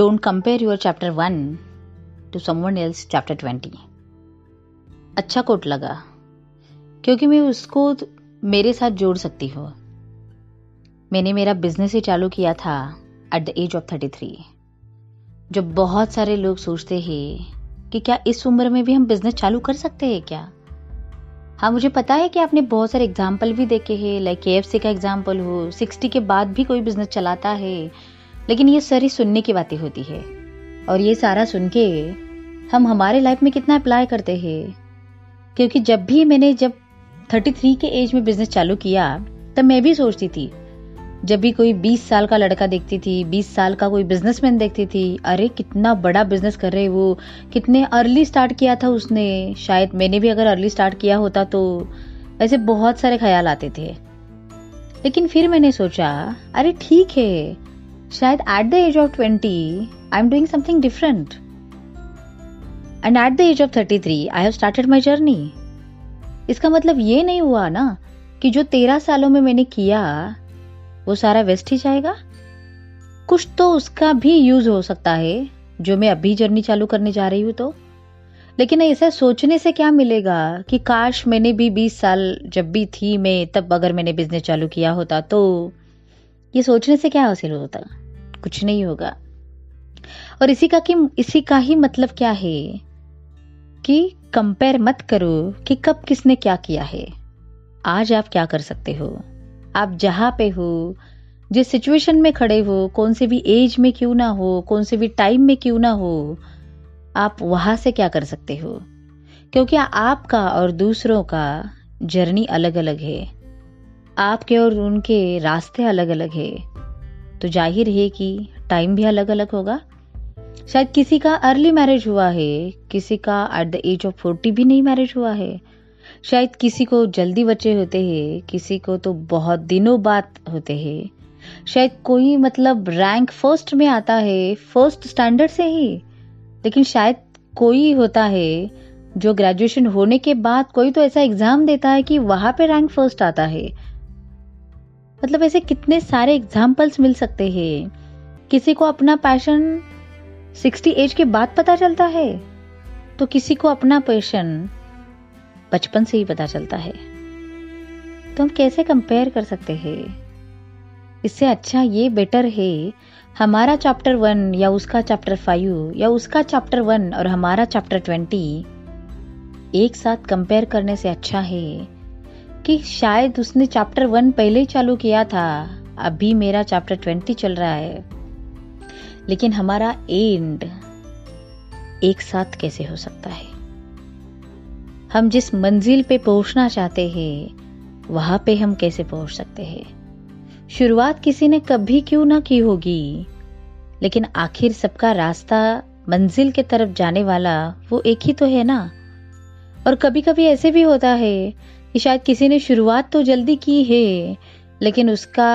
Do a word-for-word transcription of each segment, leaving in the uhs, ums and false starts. Don't compare your chapter one to someone else chapter twenty. अच्छा quote लगा क्योंकि मैं उसको मेरे साथ जोड़ सकती हूँ। मैंने मेरा बिजनेस ही चालू किया था at the age of thirty three. जो बहुत सारे लोग सोचते हैं कि क्या इस उम्र में भी हम बिजनेस चालू कर सकते हैं क्या। हाँ, मुझे पता है कि आपने बहुत सारे एग्जाम्पल भी देखे हैं, लाइक के एफ सी का एग्जाम्पल हो, सिक्सटी के बाद भी कोई बिजनेस चलाता है। लेकिन ये सारी सुनने की बातें होती है और ये सारा सुन के हम हमारे लाइफ में कितना अप्लाई करते हैं। क्योंकि जब भी मैंने जब थर्टी थ्री के एज में बिजनेस चालू किया तब मैं भी सोचती थी, जब भी कोई बीस साल का लड़का देखती थी, बीस साल का कोई बिजनेसमैन देखती थी, अरे कितना बड़ा बिजनेस कर रहे वो, कितने अर्ली स्टार्ट किया था उसने, शायद मैंने भी अगर अर्ली स्टार्ट किया होता तो, ऐसे बहुत सारे ख्याल आते थे। लेकिन फिर मैंने सोचा अरे ठीक है, शायद at the age of twenty I am doing something different and at the age of thirty three I have started my journey. इसका मतलब ये नहीं हुआ ना कि जो तेरह सालों में मैंने किया वो सारा वेस्ट ही जाएगा। कुछ तो उसका भी यूज हो सकता है जो मैं अभी जर्नी चालू करने जा रही हूँ तो। लेकिन ऐसा सोचने से क्या मिलेगा कि काश मैंने भी बीस साल जब भी थी मैं, तब अगर मैंने बिजनेस चालू किया होता तो, ये सोचने से क्या हासिल होता, कुछ नहीं होगा। और इसी का कि इसी का ही मतलब क्या है कि कंपेयर मत करो कि कब किसने क्या किया है। आज आप क्या कर सकते हो, आप जहां पे हो, जिस सिचुएशन में खड़े हो, कौन से भी एज में क्यों ना हो, कौन से भी टाइम में क्यों ना हो, आप वहां से क्या कर सकते हो। क्योंकि आपका और दूसरों का जर्नी अलग अलग है, आपके और उनके रास्ते अलग अलग है, तो जाहिर है कि टाइम भी अलग अलग होगा। शायद किसी का अर्ली मैरिज हुआ है, किसी का at the age of forty भी नहीं मैरिज हुआ है, शायद किसी को जल्दी बच्चे होते हैं, किसी को तो बहुत दिनों बाद होते हैं, शायद कोई मतलब रैंक फर्स्ट में आता है फर्स्ट स्टैंडर्ड से ही, लेकिन शायद कोई होता है जो ग्रेजुएशन होने के बाद कोई तो ऐसा एग्जाम देता है कि वहां पे रैंक फर्स्ट आता है। मतलब ऐसे कितने सारे एग्जाम्पल्स मिल सकते हैं। किसी को अपना पैशन सिक्सटी एज के बाद पता चलता है, तो किसी को अपना पैशन बचपन से ही पता चलता है, तो हम कैसे कंपेयर कर सकते हैं। इससे अच्छा ये बेटर है हमारा चैप्टर वन या उसका चैप्टर फाइव या उसका चैप्टर वन और हमारा चैप्टर ट्वेंटी एक साथ कंपेयर करने से अच्छा है कि शायद उसने चैप्टर वन पहले ही चालू किया था, अभी मेरा चैप्टर ट्वेंटी चल रहा है, लेकिन हमारा एंड एक साथ कैसे हो सकता है। हम जिस मंजिल पे पहुंचना चाहते हैं वहां पे हम कैसे पहुंच सकते हैं। शुरुआत किसी ने कभी क्यों ना की होगी, लेकिन आखिर सबका रास्ता मंजिल के तरफ जाने वाला वो एक ही तो है ना। और कभी कभी ऐसे भी होता है कि शायद किसी ने शुरुआत तो जल्दी की है, लेकिन उसका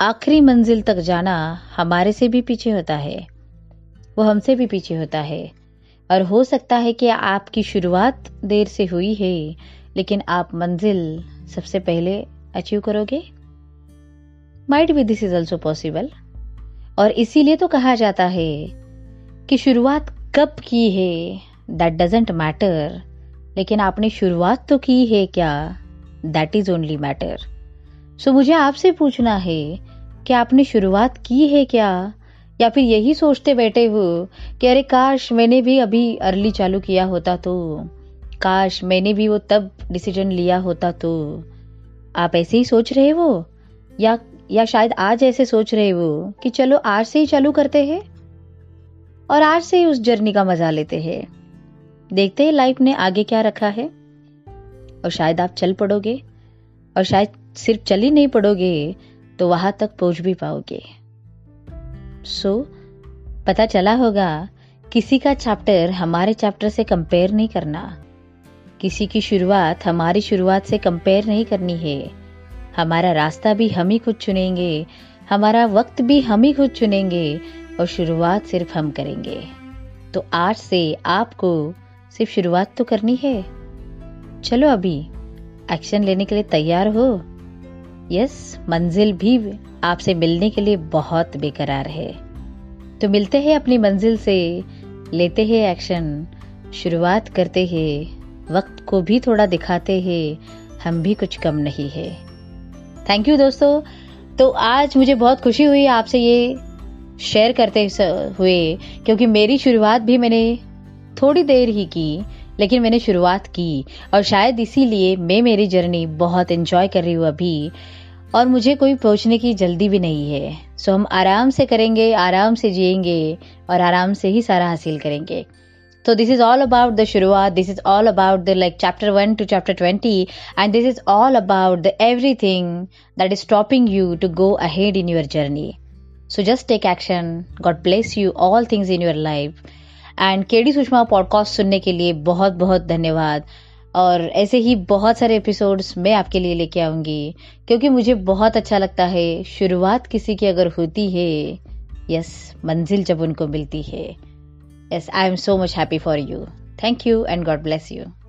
आखिरी मंजिल तक जाना हमारे से भी पीछे होता है, वो हमसे भी पीछे होता है। और हो सकता है कि आपकी शुरुआत देर से हुई है, लेकिन आप मंजिल सबसे पहले अचीव करोगे। Might be this is also possible. और इसीलिए तो कहा जाता है कि शुरुआत कब की है दैट डजंट मैटर, लेकिन आपने शुरुआत तो की है क्या, दैट इज ओनली मैटर। सो मुझे आपसे पूछना है कि आपने शुरुआत की है क्या, या फिर यही सोचते बैठे हो कि अरे काश मैंने भी अभी अर्ली चालू किया होता तो, काश मैंने भी वो तब डिसीजन लिया होता तो। आप ऐसे ही सोच रहे हो या या शायद आज ऐसे सोच रहे हो कि चलो आज से ही चालू करते हैं और आज से ही उस जर्नी का मजा लेते हैं, देखते हैं लाइफ ने आगे क्या रखा है। और शायद आप चल पड़ोगे, और शायद सिर्फ चल ही नहीं पड़ोगे तो वहां तक पहुंच भी पाओगे। सो so, पता चला होगा किसी का चैप्टर हमारे चैप्टर से कंपेयर नहीं करना, किसी की शुरुआत हमारी शुरुआत से कंपेयर नहीं करनी है। हमारा रास्ता भी हम ही खुद चुनेंगे, हमारा वक्त भी हम ही खुद चुनेंगे, और शुरुआत सिर्फ हम करेंगे। तो आज से आपको सिर्फ शुरुआत तो करनी है। चलो अभी एक्शन लेने के लिए तैयार हो। यस, मंजिल भी आपसे मिलने के लिए बहुत बेकरार है। तो मिलते हैं अपनी मंजिल से, लेते हैं एक्शन, शुरुआत करते हैं, वक्त को भी थोड़ा दिखाते हैं, हम भी कुछ कम नहीं है। थैंक यू दोस्तों। तो आज मुझे बहुत खुशी हुई आपसे ये शेयर करते हुए, क्योंकि मेरी शुरुआत भी मैंने थोड़ी देर ही की, लेकिन मैंने शुरुआत की, और शायद इसीलिए मैं मेरी जर्नी बहुत एंजॉय कर रही हूँ अभी, और मुझे कोई पहुँचने की जल्दी भी नहीं है। सो हम आराम से करेंगे, आराम से जिएंगे, और आराम से ही सारा हासिल करेंगे। So this is all about the shuruaat, this is all about the like chapter one to chapter twenty, and this is all about the everything that is stopping you to go ahead in your journey. So just take action. God bless you all things in your life. And K D Sushma podcast सुनने के लिए बहुत बहुत धन्यवाद, और ऐसे ही बहुत सारे एपिसोड्स मैं आपके लिए लेके आऊँगी, क्योंकि मुझे बहुत अच्छा लगता है शुरुआत किसी की अगर होती है, यस मंजिल जब उनको मिलती है। Yes, I am so much happy for you. Thank you and God bless you.